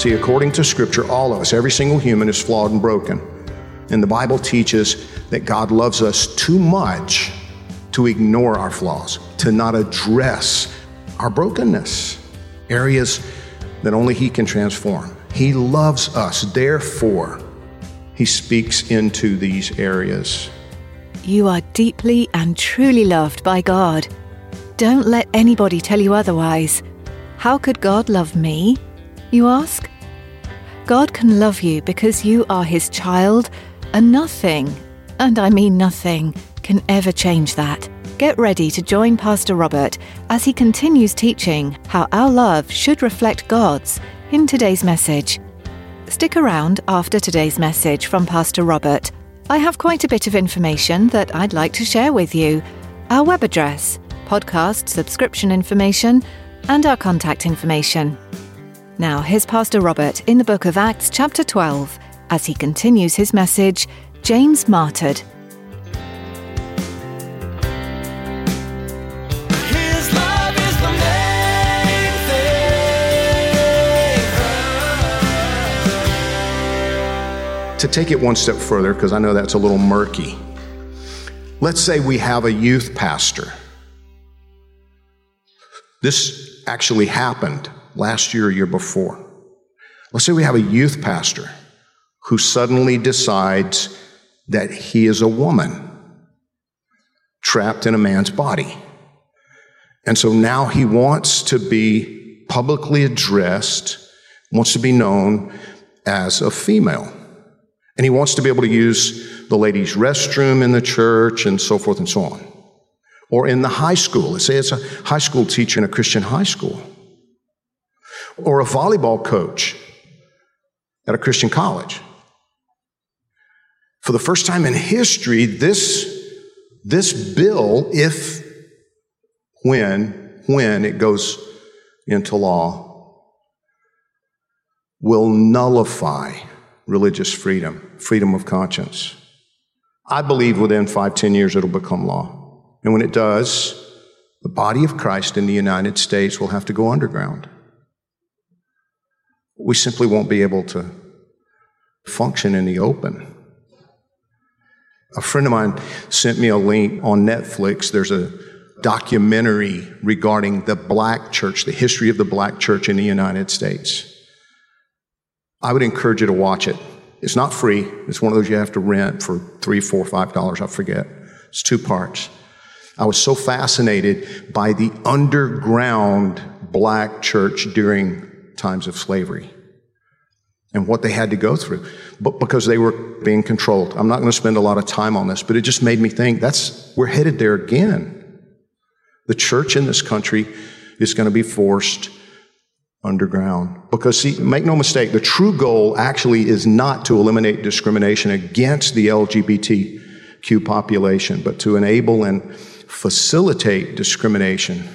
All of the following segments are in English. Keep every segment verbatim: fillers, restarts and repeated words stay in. See, according to Scripture, all of us, every single human is flawed and broken. And the Bible teaches that God loves us too much to ignore our flaws, to not address our brokenness, areas that only He can transform. He loves us, therefore, He speaks into these areas. You are deeply and truly loved by God. Don't let anybody tell you otherwise. How could God love me? You ask? God can love you because you are His child, and nothing, and I mean nothing, can ever change that. Get ready to join Pastor Robert as he continues teaching how our love should reflect God's in today's message. Stick around after today's message from Pastor Robert. I have quite a bit of information that I'd like to share with you. Our web address, podcast subscription information, and our contact information. Now, here's Pastor Robert in the book of Acts, chapter twelve, as he continues his message, James Martyred. To take it one step further, because I know that's a little murky, let's say we have a youth pastor. This actually happened last year or year before. Let's say we have a youth pastor who suddenly decides that he is a woman trapped in a man's body. And so now he wants to be publicly addressed, wants to be known as a female. And he wants to be able to use the ladies' restroom in the church and so forth and so on. Or in the high school. Let's say it's a high school teacher in a Christian high school. Or a volleyball coach at a Christian college. For the first time in history, this, this bill, if, when, when it goes into law, will nullify religious freedom, freedom of conscience. I believe within five, ten years it'll become law. And when it does, the body of Christ in the United States will have to go underground. We simply won't be able to function in the open. A friend of mine sent me a link on Netflix. There's a documentary regarding the black church, the history of the black church in the United States. I would encourage you to watch it. It's not free. It's one of those you have to rent for three, four, five dollars. I forget. It's two parts. I was so fascinated by the underground black church during times of slavery and what they had to go through, but because they were being controlled. I'm not going to spend a lot of time on this, but it just made me think that's we're headed there again. The church in this country is going to be forced underground because, see, make no mistake, the true goal actually is not to eliminate discrimination against the L G B T Q population, but to enable and facilitate discrimination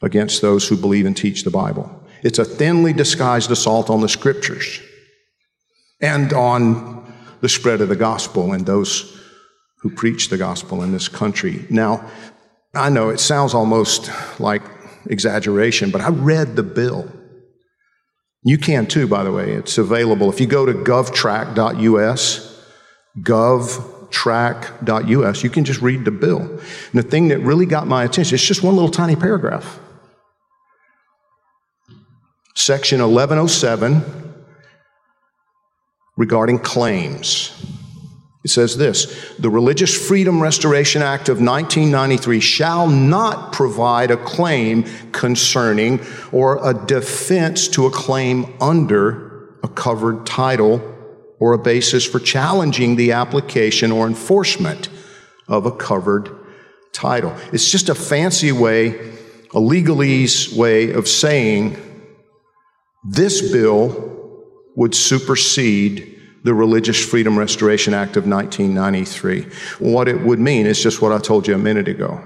against those who believe and teach the Bible. It's a thinly disguised assault on the Scriptures and on the spread of the gospel and those who preach the gospel in this country. Now, I know it sounds almost like exaggeration, but I read the bill. You can too, by the way. It's available. If you go to govtrack dot U S, govtrack dot U S, you can just read the bill. And the thing that really got my attention, it's just one little tiny paragraph. Section eleven oh seven regarding claims. It says this: the Religious Freedom Restoration Act of nineteen ninety-three shall not provide a claim concerning or a defense to a claim under a covered title or a basis for challenging the application or enforcement of a covered title. It's just a fancy way, a legalese way of saying this bill would supersede the Religious Freedom Restoration Act of nineteen ninety-three. What it would mean is just what I told you a minute ago,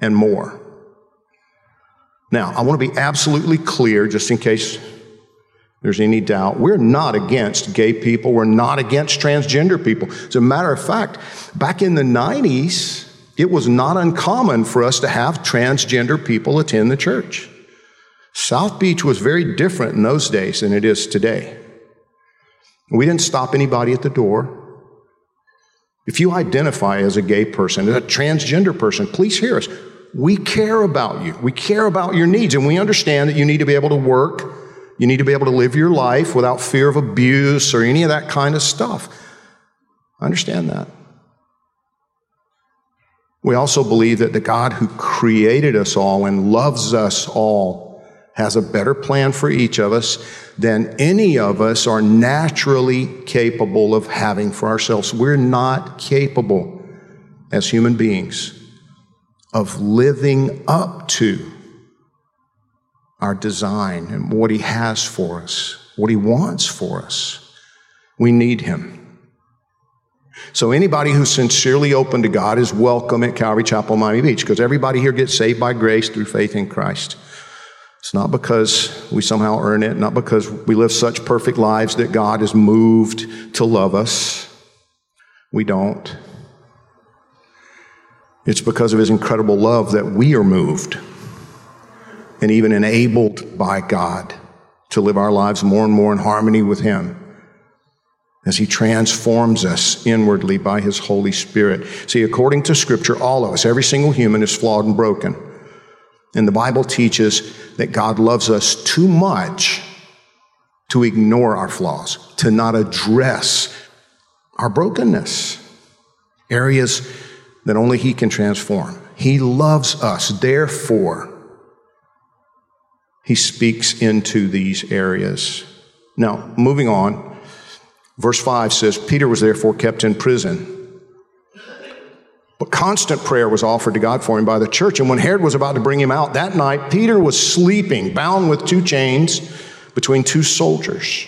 and more. Now, I want to be absolutely clear, just in case there's any doubt. We're not against gay people. We're not against transgender people. As a matter of fact, back in the nineties, it was not uncommon for us to have transgender people attend the church. South Beach was very different in those days than it is today. We didn't stop anybody at the door. If you identify as a gay person, as a transgender person, please hear us. We care about you. We care about your needs, and we understand that you need to be able to work. You need to be able to live your life without fear of abuse or any of that kind of stuff. I understand that. We also believe that the God who created us all and loves us all has a better plan for each of us than any of us are naturally capable of having for ourselves. We're not capable as human beings of living up to our design and what He has for us, what He wants for us. We need Him. So anybody who's sincerely open to God is welcome at Calvary Chapel, Miami Beach, because everybody here gets saved by grace through faith in Christ. It's not because we somehow earn it, not because we live such perfect lives that God is moved to love us. We don't. It's because of His incredible love that we are moved and even enabled by God to live our lives more and more in harmony with Him as He transforms us inwardly by His Holy Spirit. See, according to Scripture, all of us, every single human, is flawed and broken. And the Bible teaches that God loves us too much to ignore our flaws, to not address our brokenness, areas that only He can transform. He loves us. Therefore, He speaks into these areas. Now, moving on, verse five says, Peter was therefore kept in prison. But constant prayer was offered to God for him by the church. And when Herod was about to bring him out that night, Peter was sleeping, bound with two chains between two soldiers.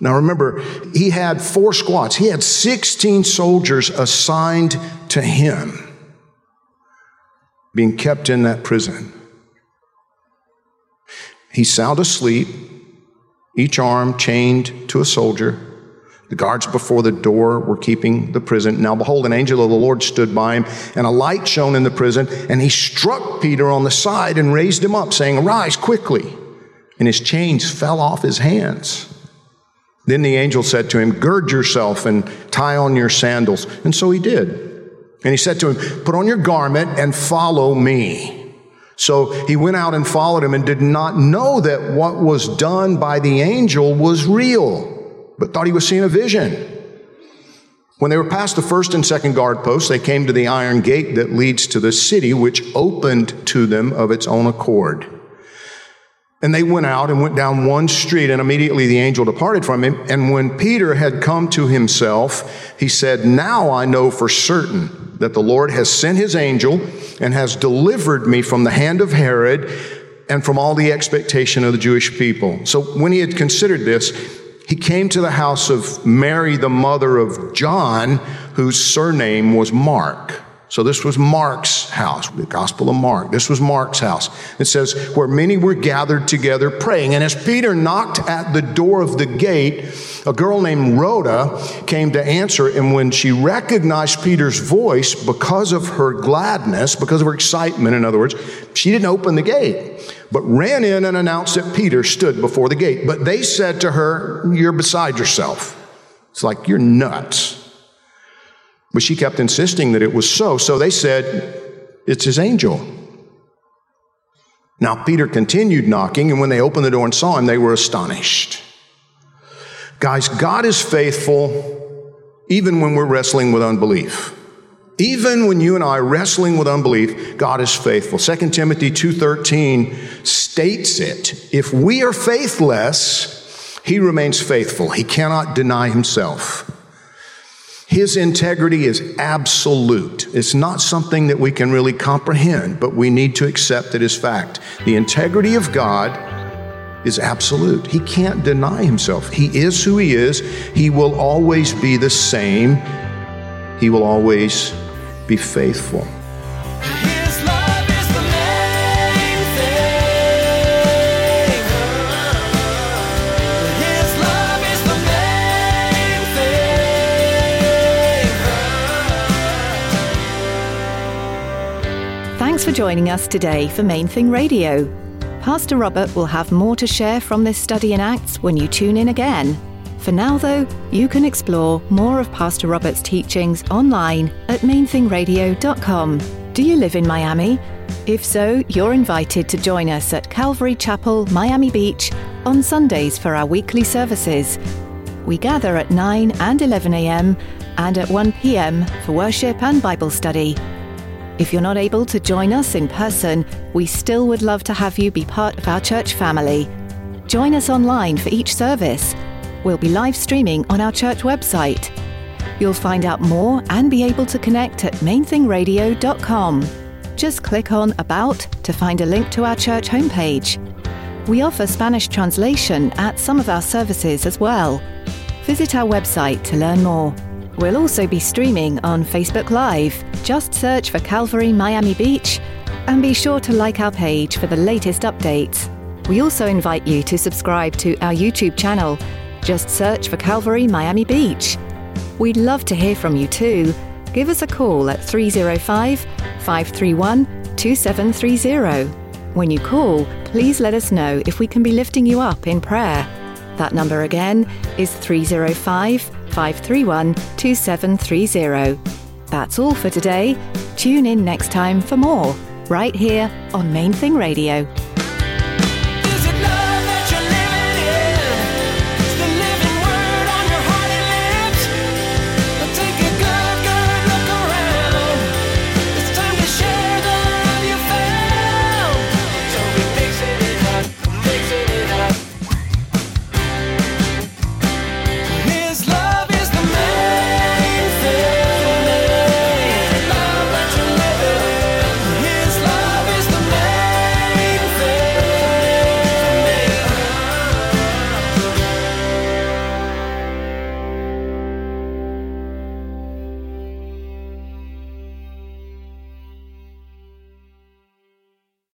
Now remember, he had four squads. He had sixteen soldiers assigned to him being kept in that prison. He's sound asleep, each arm chained to a soldier. The guards before the door were keeping the prison. Now behold, an angel of the Lord stood by him, and a light shone in the prison, and he struck Peter on the side and raised him up, saying, "Arise quickly." And his chains fell off his hands. Then the angel said to him, "Gird yourself and tie on your sandals." And so he did. And he said to him, "Put on your garment and follow me." So he went out and followed him, and did not know that what was done by the angel was real, but thought he was seeing a vision. When they were past the first and second guard posts, they came to the iron gate that leads to the city, which opened to them of its own accord. And they went out and went down one street, and immediately the angel departed from him. And when Peter had come to himself, he said, "Now I know for certain that the Lord has sent His angel and has delivered me from the hand of Herod and from all the expectation of the Jewish people." So when he had considered this, he came to the house of Mary, the mother of John, whose surname was Mark. So this was Mark's house, the Gospel of Mark. This was Mark's house. It says, where many were gathered together praying. And as Peter knocked at the door of the gate, a girl named Rhoda came to answer. And when she recognized Peter's voice, because of her gladness, because of her excitement, in other words, she didn't open the gate, but ran in and announced that Peter stood before the gate. But they said to her, "You're beside yourself." It's like, "You're nuts." But she kept insisting that it was so. So they said, "It's his angel." Now Peter continued knocking, and when they opened the door and saw him, they were astonished. Guys, God is faithful even when we're wrestling with unbelief. Even when you and I are wrestling with unbelief, God is faithful. Second Timothy two thirteen states it. If we are faithless, he remains faithful. He cannot deny himself. His integrity is absolute. It's not something that we can really comprehend, but we need to accept it as fact. The integrity of God is absolute. He can't deny himself. He is who he is. He will always be the same. He will always be faithful. His love is the main thing. His love is the main thing. Thanks for joining us today for Main Thing Radio. Pastor Robert will have more to share from this study in Acts when you tune in again. For now, though, you can explore more of Pastor Robert's teachings online at main thing radio dot com. Do you live in Miami? If so, you're invited to join us at Calvary Chapel, Miami Beach, on Sundays for our weekly services. We gather at nine and eleven a.m. and at one p.m. for worship and Bible study. If you're not able to join us in person, we still would love to have you be part of our church family. Join us online for each service. We'll be live streaming on our church website. You'll find out more and be able to connect at main thing radio dot com. Just click on About to find a link to our church homepage. We offer Spanish translation at some of our services as well. Visit our website to learn more. We'll also be streaming on Facebook Live. Just search for Calvary Miami Beach and be sure to like our page for the latest updates. We also invite you to subscribe to our YouTube channel. Just search for Calvary Miami Beach. We'd love to hear from you too. Give us a call at three oh five, five three one, two seven three oh. When you call, please let us know if we can be lifting you up in prayer. That number again is three oh five, five three one, two seven three oh. That's all for today. Tune in next time for more, right here on Main Thing Radio.